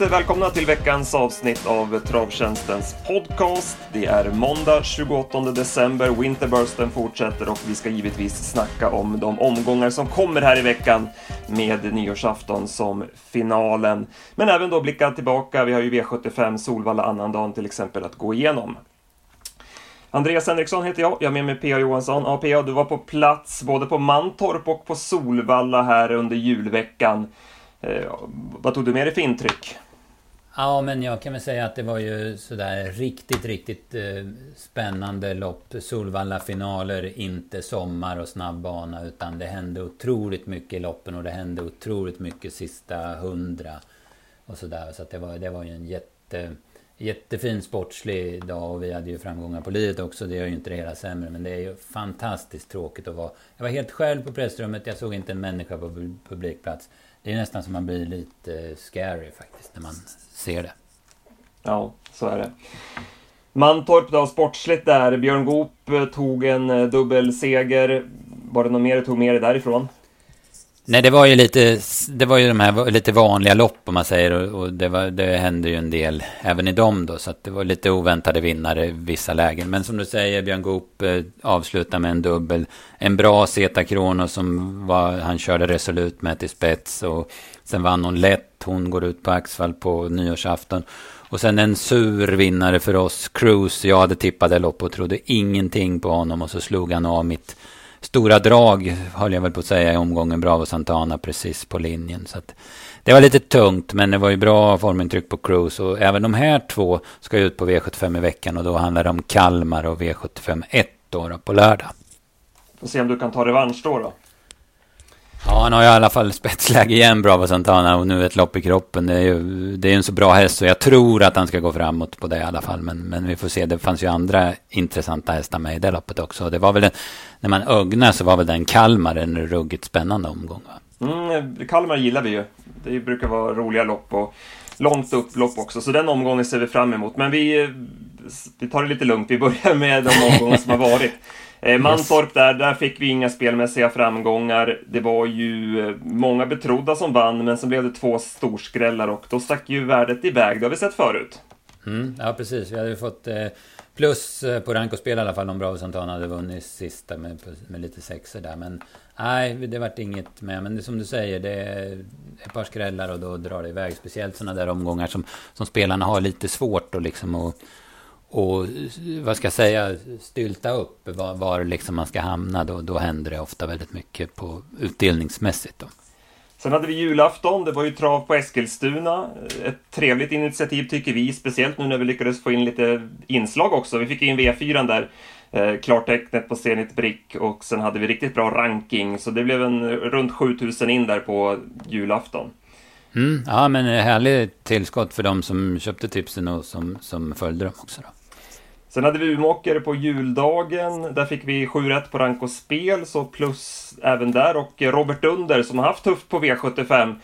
Varmt välkomna till veckans avsnitt av Travtjänstens podcast. Det är måndag 28 december, Winterbursten fortsätter och vi ska givetvis snacka om de omgångar som kommer här i veckan med nyårsafton som finalen. Men även då blicka tillbaka, vi har ju V75 Solvalla annandagen till exempel att gå igenom. Andreas Henriksson heter jag är med mig P.A. Johansson. Ja, P.A., du var på plats både på Mantorp och på Solvalla här under julveckan. Vad tog du med dig för intryck? Ja, men jag kan väl säga att det var ju sådär riktigt spännande lopp. Solvalla-finaler, inte sommar och snabbbana, utan det hände otroligt mycket i loppen och det hände otroligt mycket sista 100 och sådär. Så att det var ju en jättefin sportslig dag och vi hade ju framgångar på livet också. Det är ju inte det hela sämre, men det är ju fantastiskt tråkigt att vara. Jag var helt själv på pressrummet, jag såg inte en människa på publikplats. Det är nästan som man blir lite scary faktiskt när man ser det. Ja, så är det. Mantorp då, sportsligt där. Björn Gop tog en dubbelseger. Var det något mer du tog med dig därifrån? Nej, det var ju de här lite vanliga lopp om man säger. Och det hände ju en del även i dem då. Så att det var lite oväntade vinnare i vissa lägen. Men som du säger, Björn Gop avslutade med en dubbel. En bra Zeta Kronos som han körde resolut med till spets. Och sen vann hon lätt. Hon går ut på Axfall på nyårsafton. Och sen en sur vinnare för oss, Cruz. Jag hade tippat det lopp och trodde ingenting på honom. Och så slog han av mitt stora drag, höll jag väl på att säga, i omgången Bravo Santana precis på linjen. Så att det var lite tungt, men det var ju bra formintryck på Cruz. Och även de här två ska ut på V75 i veckan och då handlar det om Kalmar och V75 1 då på lördag. Får se om du kan ta revansch då. Ja, han har ju i alla fall spetsläge igen, Bravo Santana, och nu ett lopp i kroppen. Det är ju en så bra häst så jag tror att han ska gå framåt på det i alla fall. Men vi får se, det fanns ju andra intressanta hästar med i det loppet också. Det var väl när man ögnar så var väl den Kalmar en ruggigt spännande omgång, va? Kalmar gillar vi ju. Det brukar vara roliga lopp och långt upplopp också. Så den omgången ser vi fram emot. Men vi tar det lite lugnt. Vi börjar med de omgångar som har varit. Mantorp där fick vi inga spelmässiga framgångar. Det var ju många betrodda som vann, men så blev det två storskrällar och då stack ju värdet iväg. Det har vi sett förut. Ja, precis. Vi hade ju fått plus på Ranko-spel i alla fall om Bravo Santana hade vunnit sista med lite sexer där. Men nej, det vart inget med. Men det, som du säger, det är ett par skrällar och då drar det iväg. Speciellt sådana där omgångar som spelarna har lite svårt att liksom och vad ska jag säga, stylta upp var liksom man ska hamna, då händer det ofta väldigt mycket på utdelningsmässigt då. Sen hade vi julafton, det var ju trav på Eskilstuna. Ett trevligt initiativ tycker vi, speciellt nu när vi lyckades få in lite inslag också. Vi fick in V4 där, klartecknet på Zenit Brick, och sen hade vi riktigt bra ranking, så det blev runt 7000 in där på julafton. Ja, men härligt tillskott för de som köpte tipsen och som följde dem också då. Sen hade vi Umeåker på juldagen. Där fick vi 7 rätt på Ranko-spel, så plus även där. Och Robert Dunder som har haft tufft på V75.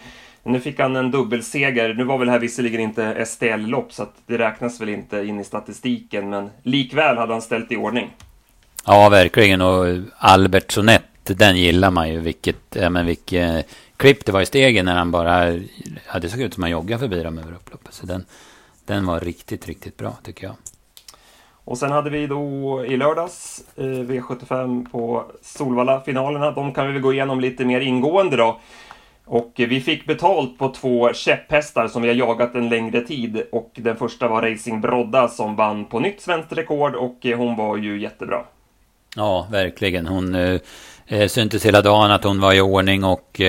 Nu fick han en dubbelseger. Nu var väl här visserligen inte STL-lopp, så att det räknas väl inte in i statistiken. Men likväl hade han ställt i ordning. Ja, verkligen. Och Albert Sonett, den gillar man ju. Vilket klipp det var i stegen när han bara... Ja, det såg ut som han joggade förbi dem över upploppet. Så den var riktigt, riktigt bra tycker jag. Och sen hade vi då i lördags V75 på Solvalla-finalerna. De kan vi väl gå igenom lite mer ingående då. Och vi fick betalt på 2 käpphästar som vi har jagat en längre tid. Och den första var Racing Brodda som vann på nytt svenskt rekord. Och hon var ju jättebra. Ja, verkligen. Hon syntes hela dagen att hon var i ordning och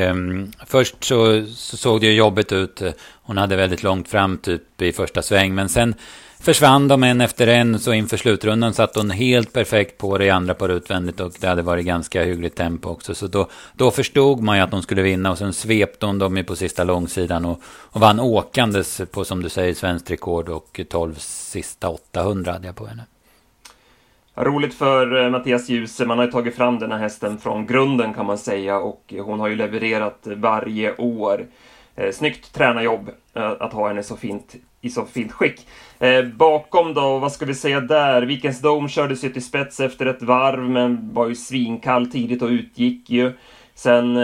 först så såg det ju jobbigt ut. Hon hade väldigt långt fram typ i första sväng, men sen försvann de en efter en, så inför slutrundan satt hon helt perfekt på det i andra par utvändigt och det hade varit ganska hyggligt tempo också. Så då förstod man ju att de skulle vinna och sen svepte hon dem på sista långsidan och vann åkandes på, som du säger, svensk rekord och 12 sista 800 hade jag på henne. Roligt för Mattias Ljuse, man har ju tagit fram den här hästen från grunden kan man säga, och hon har ju levererat varje år. Snyggt tränarjobb att ha henne i så fint skick. Bakom då, vad ska vi säga där? Vikens Dome kördes ju till spets efter ett varv men var ju svinkall tidigt och utgick ju. Sen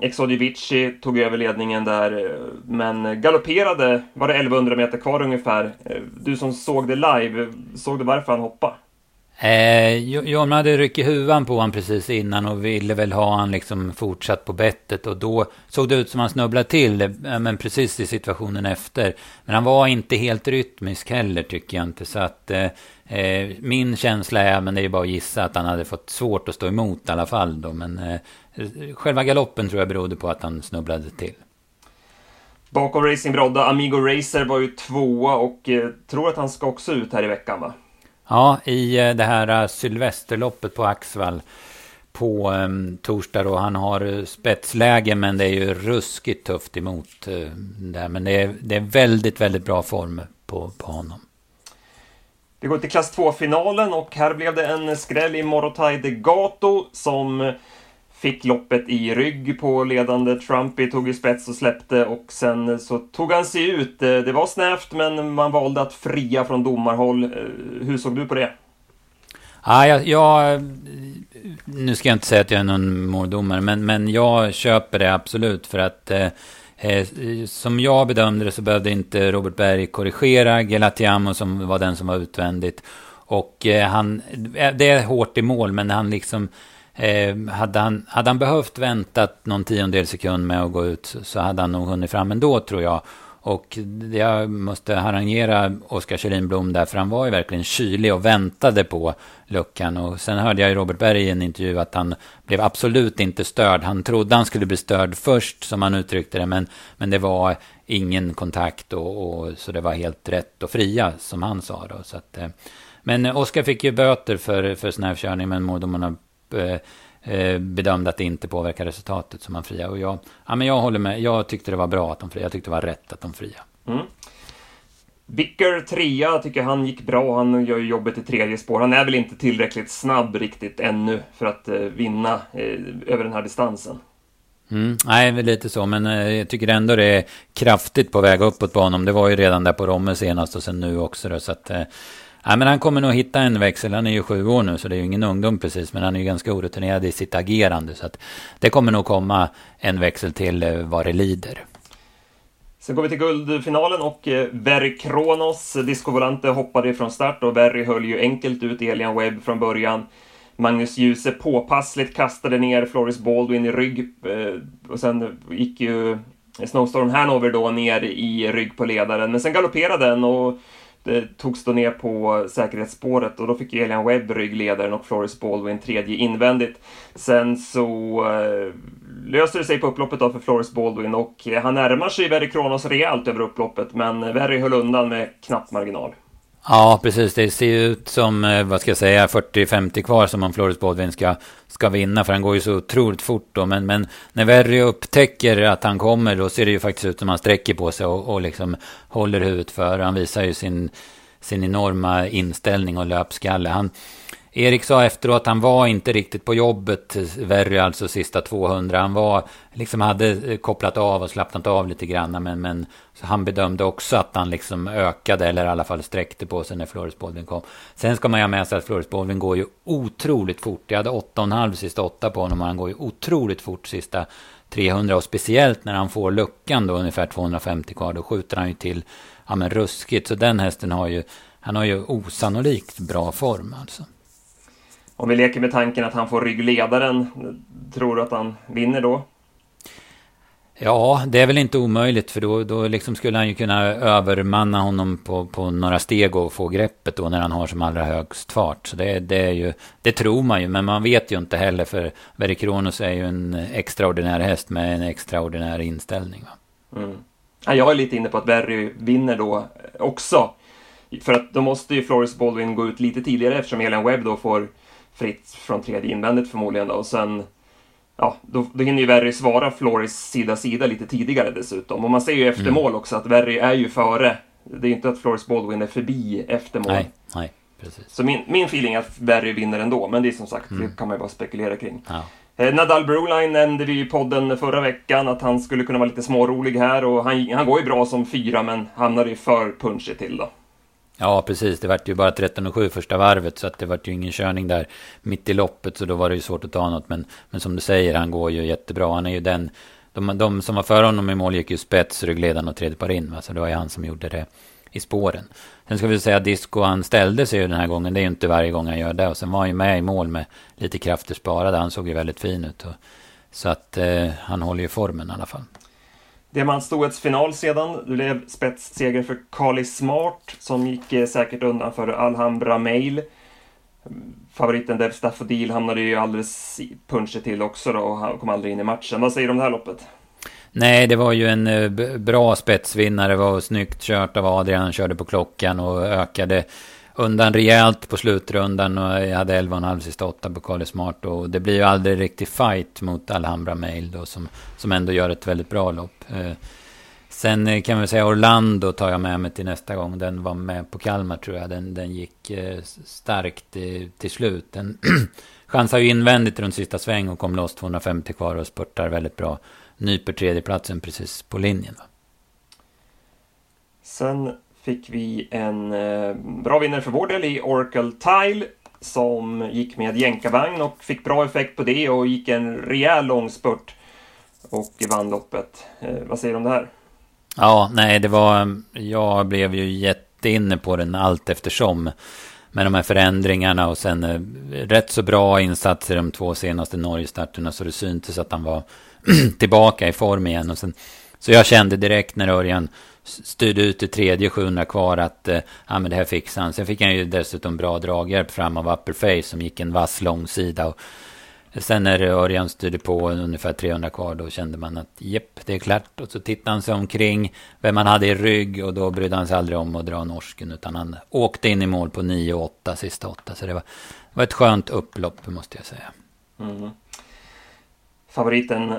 Exodjevici tog över ledningen där, men galopperade, var det 1100 meter kvar ungefär. Du som såg det live, såg du varför han hoppade? John hade ryckt i huvan på han precis innan och ville väl ha han liksom fortsatt på bettet, och då såg det ut som han snubblade till, men precis i situationen efter. Men han var inte helt rytmisk heller, tycker jag inte, så att min känsla är, men det är bara att gissa, att han hade fått svårt att stå emot i alla fall då, men själva galoppen tror jag berodde på att han snubblade till. Bakom Racing Brodda, Amigo Racer var ju tvåa och tror att han ska också ut här i veckan, va? Ja, i det här Sylvesterloppet på Axvall på torsdag då. Han har spetsläge, men det är ju ruskigt tufft emot där. Men det är väldigt, väldigt bra form på honom. Vi går till klass 2-finalen och här blev det en skräll i Morotai de Gato som fick loppet i rygg på ledande Trumpy, tog i spets och släppte, och sen så tog han sig ut. Det var snävt, men man valde att fria från domarhåll. Hur såg du på det? Ja, nu ska jag inte säga att jag är någon måldomare, men jag köper det absolut, för att som jag bedömde det så behövde inte Robert Berg korrigera Gelatiamo, som var den som var utvändigt, och det är hårt i mål, men han liksom hade han behövt väntat någon 10:e sekund med att gå ut, så hade han nog hunnit fram ändå, tror jag. Och jag måste harangera Oskar Kjellinblom där, för han var ju verkligen kylig och väntade på luckan. Och sen hörde jag i Robert Berg i en intervju att han blev absolut inte störd. Han trodde han skulle bli störd först, som han uttryckte det, men det var ingen kontakt, och så det var helt rätt och fria, som han sa då. Så att, men Oskar fick ju böter för snävkörning, men måldomarna bedömde att det inte påverkar resultatet, som han fria. Och jag håller med. Jag tyckte det var bra att de fria. Jag tyckte det var rätt att de fria. Bicker trea, tycker han gick bra. Han gör jobbet i tredje spår. Han är väl inte tillräckligt snabb riktigt ännu för att vinna över den här distansen. Nej, lite så, men jag tycker ändå det är kraftigt på väg uppåt på honom. Det var ju redan där på Romme senast och sen nu också då, så att men han kommer nog hitta en växel. Han är ju 7 år nu, så det är ju ingen ungdom precis, men han är ju ganska orutinerad i sitt agerande, så att det kommer nog komma en växel till vad det lider. Sen går vi till guldfinalen och Verry Kronos, Disco Volante, hoppade från start och Verry höll ju enkelt ut Elian Webb från början. Magnus Djuse påpassligt kastade ner Floris Baldwin i rygg, och sen gick ju Snowstorm Hanover då ner i rygg på ledaren, men sen galopperade den och det togs då ner på säkerhetsspåret, och då fick Elian Webb ryggledaren och Floris Baldwin tredje invändigt. Sen så löser det sig på upploppet då för Floris Baldwin, och han närmar sig Verry Kronos rejält över upploppet, men Verry höll undan med knapp marginal. Ja, precis. Det ser ut som, vad ska jag säga, 40-50 kvar som om Floris Baldwin ska vinna, för han går ju så otroligt fort då. Men när Verry upptäcker att han kommer, då ser det ju faktiskt ut som han sträcker på sig och liksom håller huvudet för. Han visar ju sin enorma inställning och löpskalle. Erik sa efteråt att han var inte riktigt på jobbet, Verry, alltså sista 200. Han var, liksom hade kopplat av och slappnat av lite grann, men så han bedömde också att han liksom ökade, eller i alla fall sträckte på sig när Floris Baldwin kom. Sen ska man ju ha med sig att Floris Baldwin går ju otroligt fort. Jag hade 8,5 sista 8 på honom, och han går ju otroligt fort sista 300, och speciellt när han får luckan då, ungefär 250 kvar, då skjuter han ju till, ja men ruskigt. Så den hästen har ju osannolikt bra form alltså. Om vi leker med tanken att han får ryggledaren, tror du att han vinner då? Ja, det är väl inte omöjligt, för då liksom skulle han ju kunna övermanna honom på några steg och få greppet då när han har som allra högst fart. Så det tror man ju, men man vet ju inte heller, för Verry Kronos är ju en extraordinär häst med en extraordinär inställning. Va? Jag är lite inne på att Verry vinner då också, för att då måste ju Floris Baldwin gå ut lite tidigare, eftersom Elian Webb då får fritt från tredje invändet förmodligen då. Och sen, ja, då hinner ju Verry svara Floris sida lite tidigare dessutom. Och man ser ju eftermål också att Verry är ju före. Det är inte att Floris Baldwin är förbi eftermål. Nej, precis. Så min feeling är att Verry vinner ändå. Men det är som sagt, det kan man ju bara spekulera kring. Ja. Nadal Broline nämnde vi ju i podden förra veckan att han skulle kunna vara lite smårolig här. Och han går ju bra som 4, men hamnar ju för punchy till då. Ja, precis. Det var ju bara 13,7 första varvet, så att det var ju ingen körning där mitt i loppet, så då var det ju svårt att ta något. Men som du säger, han går ju jättebra. Han är ju den... De som var före honom i mål gick ju spets, ryggledaren och tredje par in. Va? Så det var ju han som gjorde det i spåren. Sen ska vi säga att Disco, han ställde sig ju den här gången. Det är ju inte varje gång han gör det. Och sen var han ju med i mål med lite krafter sparade. Han såg ju väldigt fin ut. Så att han håller ju formen i alla fall. Diamantstoets final sedan. Det blev spetsseger för Carly Smart, som gick säkert undan för Alhambra Mail. Favoriten Dev Staffodil hamnade ju alldeles punchet till också då, och han kom aldrig in i matchen. Vad säger du om det här loppet? Nej, det var ju en bra spetsvinnare. Det var snyggt kört av Adrian. Han körde på klockan och ökade undan rejält på slutrundan, och jag hade 11,5 sista 8 på Carly Smart, och det blir ju aldrig riktig fight mot Alhambra Mail då, som ändå gör ett väldigt bra lopp. Sen kan vi säga Orlando tar jag med mig till nästa gång. Den var med på Kalmar, tror jag. Den gick starkt till slut. Den chansar ju invändigt runt sista sväng och kom loss 250 kvar och spurtar väldigt bra. Nyper tredjeplatsen precis på linjen. Va? Sen fick vi en bra vinnare för vår del i Oracle Tile, som gick med jänkarvagn och fick bra effekt på det och gick en rejäl lång spurt och vann loppet. Vad säger du om det här? Ja, nej, jag blev ju jätteinne på den allt eftersom med de här förändringarna, och sen rätt så bra insatser i de två senaste Norgestarterna, så det syntes att han var tillbaka i form igen. Och sen, så jag kände direkt när Örjan styrde ut i tredje 700 kvar att men det här fixar han. Sen fick han ju dessutom bra draghjälp fram av Upperface som gick en vass långsida, och sen när Örjan styrde på ungefär 300 kvar, då kände man att jepp, det är klart. Och så tittade han sig omkring vem man hade i rygg, och då brydde han sig aldrig om att dra norsken, utan han åkte in i mål på 9-8 sista 8. Så det var ett skönt upplopp, måste jag säga. Mm. Favoriten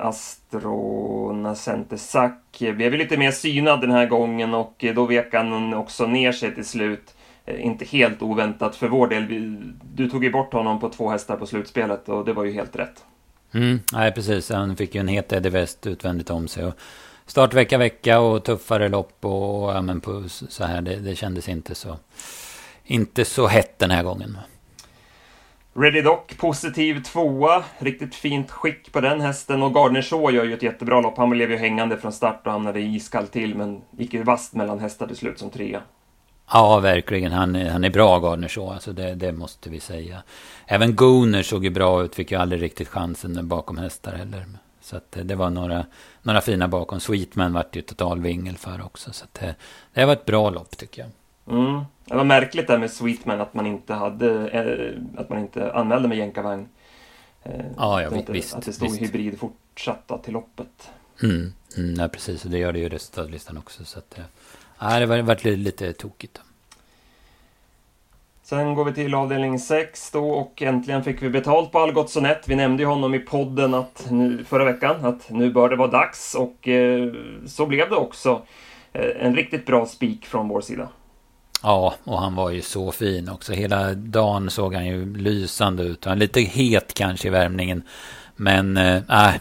Astronacente Sack blev lite mer synad den här gången, och då vek han också ner sig till slut. Inte helt oväntat för vår del. Du tog ju bort honom på 2 hästar på slutspelet, och det var ju helt rätt. Nej, precis. Han fick ju en het Eddie West utvändigt om sig. Och start vecka och tuffare lopp. Och ja, men på så här, det kändes inte så hett den här gången. Ready Dock, positiv 2. Riktigt fint skick på den hästen. Och Gardner Shaw gör ju ett jättebra lopp. Han blev ju hängande från start och hamnade iskall till, men gick ju vast mellan hästar till slut som 3. Ja, verkligen. Han är bra, Gardner Shaw. Alltså det måste vi säga. Även Gooner såg ju bra ut. Fick ju aldrig riktigt chansen bakom hästar heller. Så att det var några fina bakom. Sweetman vart ju total vingel för också. Så att det var ett bra lopp, tycker jag. Mm. Det var märkligt där med Sweetman att man inte anmälde med jänkarvagn. Ja, jag vet, visst. Att det stod visst. Hybrid fortsatt till loppet. Ja, precis. Och det gör det ju stödlistan också. Så att det har varit lite tokigt. Sen går vi till avdelning 6 då, och äntligen fick vi betalt på Albert Sonett. Vi nämnde ju honom i podden förra veckan att nu bör det vara dags, och så blev det också. En riktigt bra spik från vår sida. Ja, och han var ju så fin också. Hela dagen såg han ju lysande ut. Han lite het kanske i värmningen. Men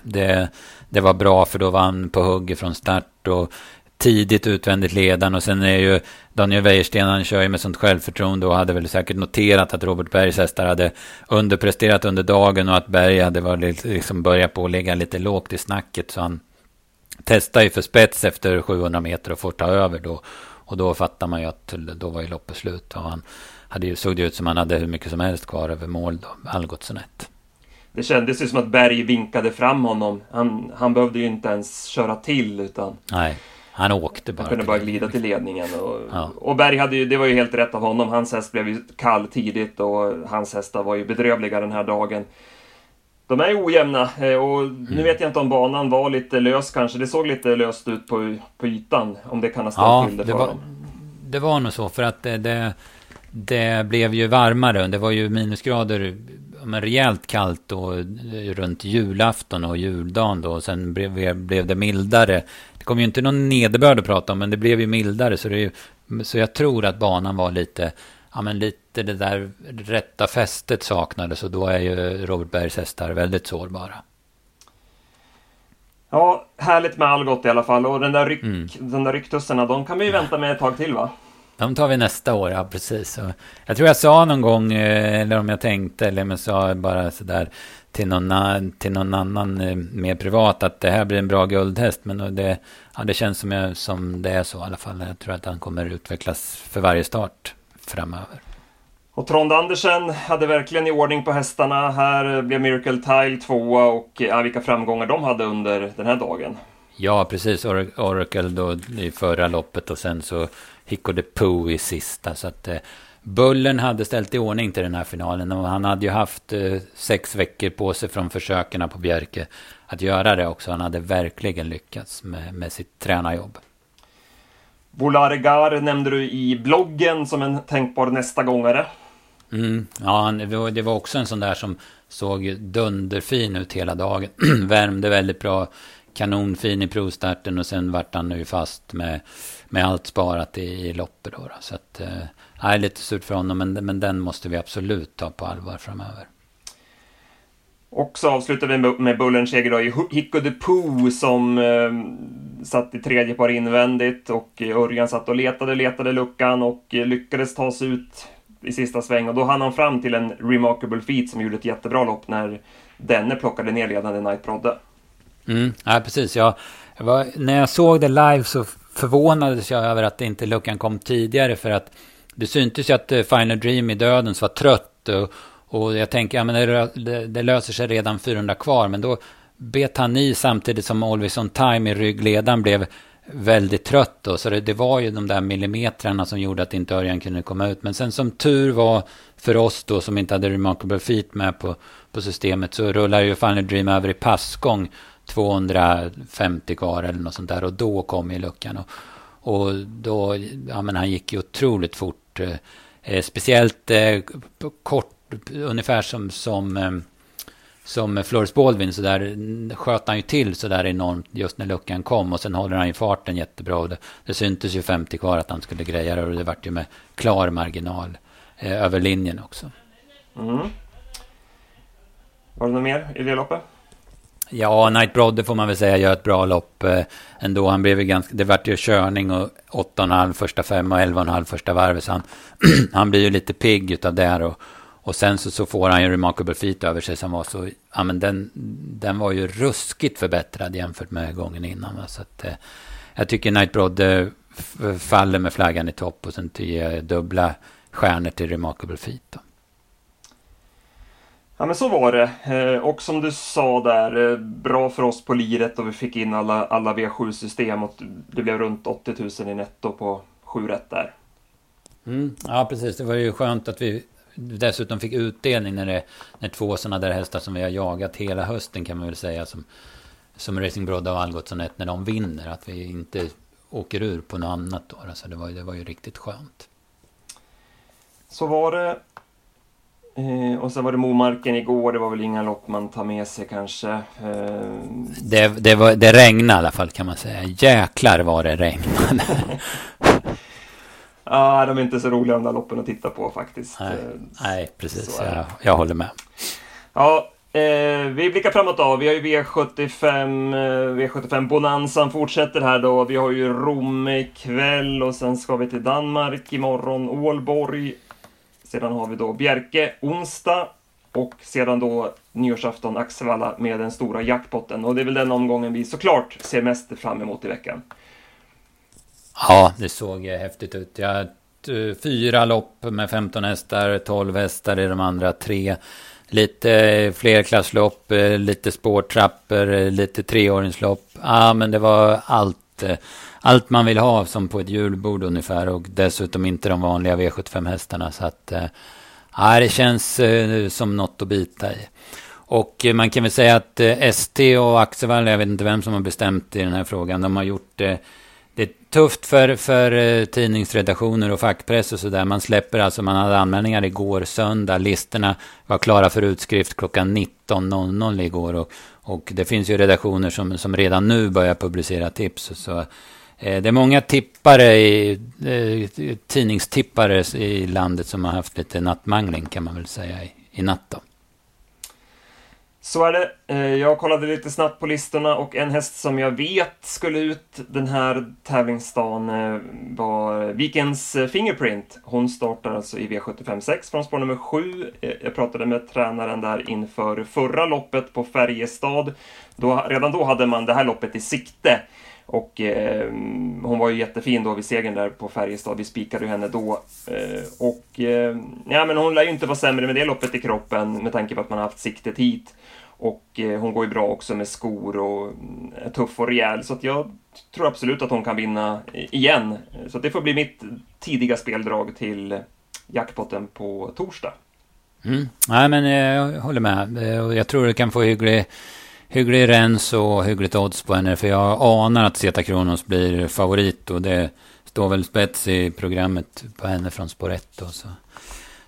det var bra, för då vann på hugg från start och tidigt utvändigt ledan. Och sen är ju Daniel Wäjersten, han kör ju med sånt självförtroende och hade väl säkert noterat att Robert Bergs hästar hade underpresterat under dagen, och att Berg hade varit, liksom börjat på att lägga lite lågt i snacket, så han testar ju för spets efter 700 meter och får ta över då. Och då fattar man ju att då var ju loppet slut, och han såg det ut som han hade hur mycket som helst kvar över mål då, Algotssonet. Det kändes ju som att Berg vinkade fram honom. Han behövde ju inte ens köra till, utan... Nej. Han åkte bara. Han kunde bara glida till ledningen. Och Berg hade ju, det var ju helt rätt av honom. Hans häst blev ju kall tidigt, och hans hästar var ju bedrövliga den här dagen. De är ju ojämna, och nu vet jag inte om banan var lite lös kanske. Det såg lite löst ut på ytan, om det kan ha ställt till det för dem. Det var nog så, för att det blev ju varmare. Det var ju minusgrader, men rejält kallt då, runt julafton och juldagen då, och sen blev det mildare. Det kom ju inte någon nederbörd att prata om, men det blev ju mildare, så jag tror att banan var lite, lite det där rätta fästet saknades, och då är ju Robert Bergs hästar väldigt sårbara. Ja, härligt med Algot i alla fall, och den där rycktussarna, de kan vi ju vänta med ett tag till, va? De tar vi nästa år, ja, precis. Jag tror jag sa någon gång, eller om jag tänkte, eller om jag sa bara sådär till någon annan mer privat, att det här blir en bra guldhäst. Men det, ja, det känns som det är så i alla fall. Jag tror att han kommer utvecklas för varje start framöver. Och Trond Andersen hade verkligen i ordning på hästarna. Här blev Miracle Tile tvåa, och ja, vilka framgångar de hade under den här dagen. Ja, precis. Oracle då i förra loppet, och sen så Hicko de Poo i sista. Så att Bullen hade ställt i ordning till den här finalen, och han hade ju haft 6 veckor på sig från försökerna på Bjerke att göra det också. Han hade verkligen lyckats med sitt tränarjobb. Volaregar nämnde du i bloggen som en tänkbar nästa gångare. Ja, det var också en sån där som såg dunderfin ut hela dagen. Värmde väldigt bra, kanonfin i provstarten, och sen vart han nu fast med allt sparat i loppet då. Så att är lite surt för honom, men den måste vi absolut ta på allvar framöver. Och så avslutar vi med Bullens seger då i Hicko de Poo, som satt i tredje par invändigt, och Örjan satt och letade luckan och lyckades ta sig ut i sista sväng, och då hann han fram till en Remarkable Feat som gjorde ett jättebra lopp när denne plockade ner ledande Night Brodda. Ja, precis. När jag såg det live så förvånades jag över att inte luckan kom tidigare, för att det syntes ju att Final Dream i dödens var trött, och jag tänker, ja, men det löser sig redan 400 kvar, men då bet han i samtidigt som Always On Time i ryggledan blev väldigt trött då, så det var ju de där millimetrarna som gjorde att inte Örjan kunde komma ut. Men sen som tur var för oss då, som inte hade Remarkable Feat med på systemet, så rullar ju Final Dream över i passgång 250 kvar eller något sånt där, och då kom ju luckan, och då, ja, men han gick ju otroligt fort, speciellt kort, ungefär som Floris Baldwin, så där sköt han ju till så där enormt just när luckan kom, och sen håller han ju farten jättebra, och det syntes ju 50 kvar att han skulle greja det, och det vart ju med klar marginal över linjen också. Var det något mer i det loppet? Ja, Night Brodda får man väl säga gör ett bra lopp ändå. Han blev ganska, det vart ju körning, och 8,5 första 5 och 11,5 första varvet, så han blir ju lite pigg utav det här, och sen så får han ju Remarkable Feat över sig som var så, ja, men den var ju ruskigt förbättrad jämfört med gången innan, va? Så att jag tycker Night Brodda faller med flaggan i topp, och sen ger dubbla stjärnor till Remarkable Feat då. Ja, men så var det, och som du sa där, bra för oss på liret, och vi fick in alla V7-system, och det blev runt 80 000 i netto på 7 rätt där. Ja, precis, det var ju skönt att vi dessutom fick utdelning när två sådana där hästar som vi har jagat hela hösten, kan man väl säga, som Racing Brodda och Albert Sonett, när de vinner, att vi inte åker ur på något annat då, alltså det var ju riktigt skönt. Så var det. Och sen var det Momarken igår, det var väl inga lopp man tar med sig kanske. Det regnade i alla fall, kan man säga. Jäklar vad det regnade. De är inte så roliga de där loppen att titta på faktiskt. Nej, precis. Jag håller med. Ja, vi blickar framåt då. Vi har ju V75 Bonanzan fortsätter här då. Vi har ju Rom ikväll, och sen ska vi till Danmark imorgon, Ålborg. Sedan har vi då Bjerke onsdag, och sedan då nyårsafton Axvall med den stora jackpotten. Och det är väl den omgången vi såklart ser mest fram emot i veckan. Ja, det såg häftigt ut. Jag har 4 lopp med 15 hästar, 12 hästar i de andra 3. Lite fler klasslopp, lite spårtrappor, lite treåringslopp. Ja, men det var allt man vill ha som på ett julbord ungefär, och dessutom inte de vanliga V75-hästarna, så att det känns som något att bita i. Och man kan väl säga att ST och Axevall, jag vet inte vem som har bestämt i den här frågan, de har gjort det är tufft för tidningsredaktioner och fackpress och sådär. Man släpper, alltså man hade anmälningar igår söndag. Listerna var klara för utskrift klockan 19.00 igår. Och det finns ju redaktioner som redan nu börjar publicera tips. Så, det är många tippare, tidningstippare i landet som har haft lite nattmangling, kan man väl säga, i natt då. Så är det. Jag kollade lite snabbt på listorna och en häst som jag vet skulle ut den här tävlingsdagen var Vikens Fingerprint. Hon startar alltså i V75 6 från spår nummer 7. Jag pratade med tränaren där inför förra loppet på Färjestad. Redan då hade man det här loppet i sikte. Och hon var ju jättefin då vid segern där på Färjestad. Vi spikade ju henne då. Men hon lär ju inte vara sämre med det loppet i kroppen med tanke på att man har haft siktet hit. Och hon går ju bra också med skor och är tuff och rejäl. Så att jag tror absolut att hon kan vinna igen. Så att det får bli mitt tidiga speldrag till jackpotten på torsdag. Mm. Nej, men jag håller med. Jag tror det kan få hygglig rens och hyggligt odds på henne, för jag anar att Zeta Kronos blir favorit och det står väl spets i programmet på henne från spår 1.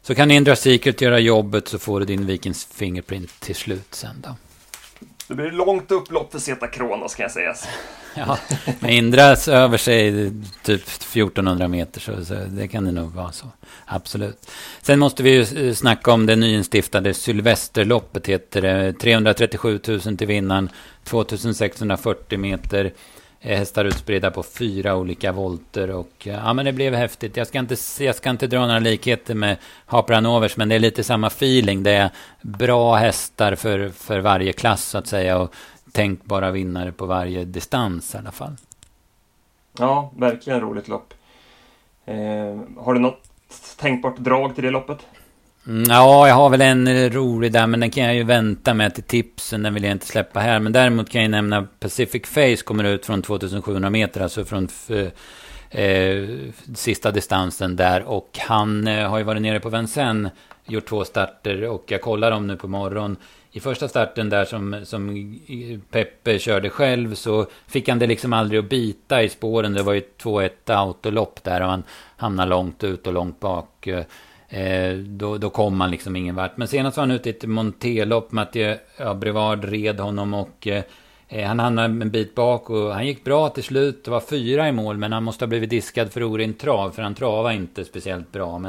Så kan Indra Secret göra jobbet, så får du din Vikings Fingerprint till slut sen då. Det blir långt upplopp för Zeta Kronos, kan jag säga. Ja, men Indras över sig typ 1400 meter, så det kan det nog vara så. Absolut. Sen måste vi ju snacka om det nyinstiftade Sylvesterloppet, heter det. 337 000 till vinnaren, 2640 meter. Hästar utspridda på 4 olika volter och ja, men det blev häftigt. Jag ska inte dra några likheter med Hapranovers, men det är lite samma feeling. Det är bra hästar för varje klass så att säga, och tänkbara vinnare på varje distans i alla fall. Ja, verkligen roligt lopp. Har du något tänkbart drag till det loppet? Ja, jag har väl en rolig där, men den kan jag ju vänta med till tipsen, den vill jag inte släppa här. Men däremot kan jag nämna Pacific Face kommer ut från 2700 meter, alltså från sista distansen där. Och han har ju varit nere på Vincennes, gjort 2 starter, och jag kollar dem nu på morgon. I första starten där som Peppe körde själv, så fick han det liksom aldrig att bita i spåren. Det var ju 2-1 autolopp där och han hamnade långt ut och långt bak. Då kom man liksom ingen vart. Men senast var han ute i ett Montelopp, Mathieu Brevard red honom och han hamnade en bit bak och han gick bra till slut. Det var 4 i mål, men han måste ha blivit diskad för orent trav, för han travade inte speciellt bra.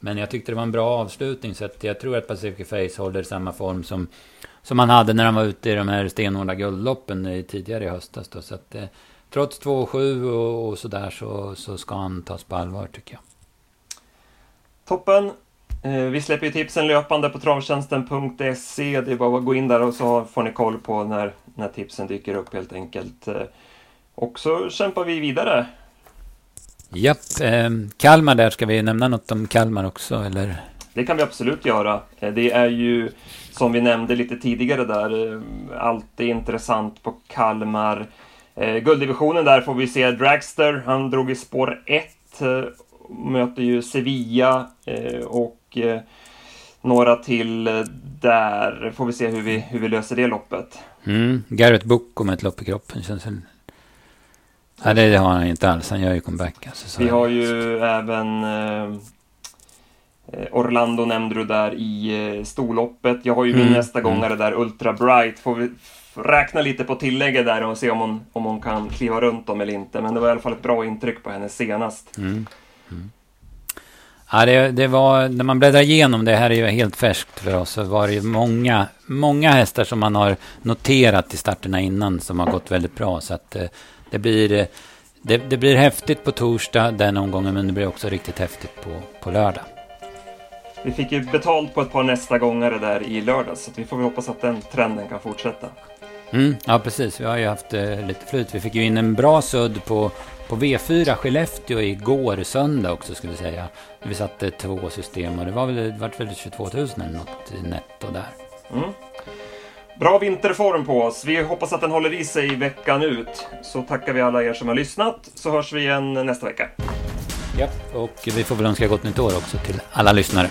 Men jag tyckte det var en bra avslutning, så att jag tror att Pacific Face håller samma form som han hade när han var ute i de här stenhårda guldloppen tidigare i höstas då. Så att trots 2,7 och sådär så ska han tas på allvar, tycker jag. Toppen. Vi släpper ju tipsen löpande på travtjänsten.se. Det är bara att gå in där och så får ni koll på när tipsen dyker upp helt enkelt. Och så kämpar vi vidare. Japp. Kalmar där, ska vi nämna något om Kalmar också, eller? Det kan vi absolut göra. Det är ju, som vi nämnde lite tidigare där, alltid intressant på Kalmar. Gulddivisionen där får vi se Dragster. Han drog i spår 1. Möter ju Sevilla och några till där. Får vi se hur vi löser det loppet. Garrett Book med ett lopp i kroppen känns en... Ja, det har han inte alls. Han gör ju comeback. Alltså, vi har ju även Orlando nämnde du där i storloppet. Jag har ju min nästa gångare där, Ultra Bright. Får vi räkna lite på tillägget där och se om hon kan kliva runt om eller inte. Men det var i alla fall ett bra intryck på henne senast. Ja, det var, när man bläddrar igenom det här är ju helt färskt för oss, så var det ju många hästar som man har noterat i starterna innan som har gått väldigt bra, så att det blir häftigt på torsdag den omgången, men det blir också riktigt häftigt på lördag. Vi fick ju betalt på ett par nästa gångare där i lördag, så att vi får väl hoppas att den trenden kan fortsätta. Ja, precis. Vi har ju haft lite flyt. Vi fick ju in en bra sudd på V4 Skellefteå igår söndag också, skulle vi säga. Vi satte 2 system och det var väl 22 000 eller något netto där. Bra vinterform på oss. Vi hoppas att den håller i sig veckan ut. Så tackar vi alla er som har lyssnat. Så hörs vi igen nästa vecka. Ja, och vi får väl önska gott nytt år också till alla lyssnare.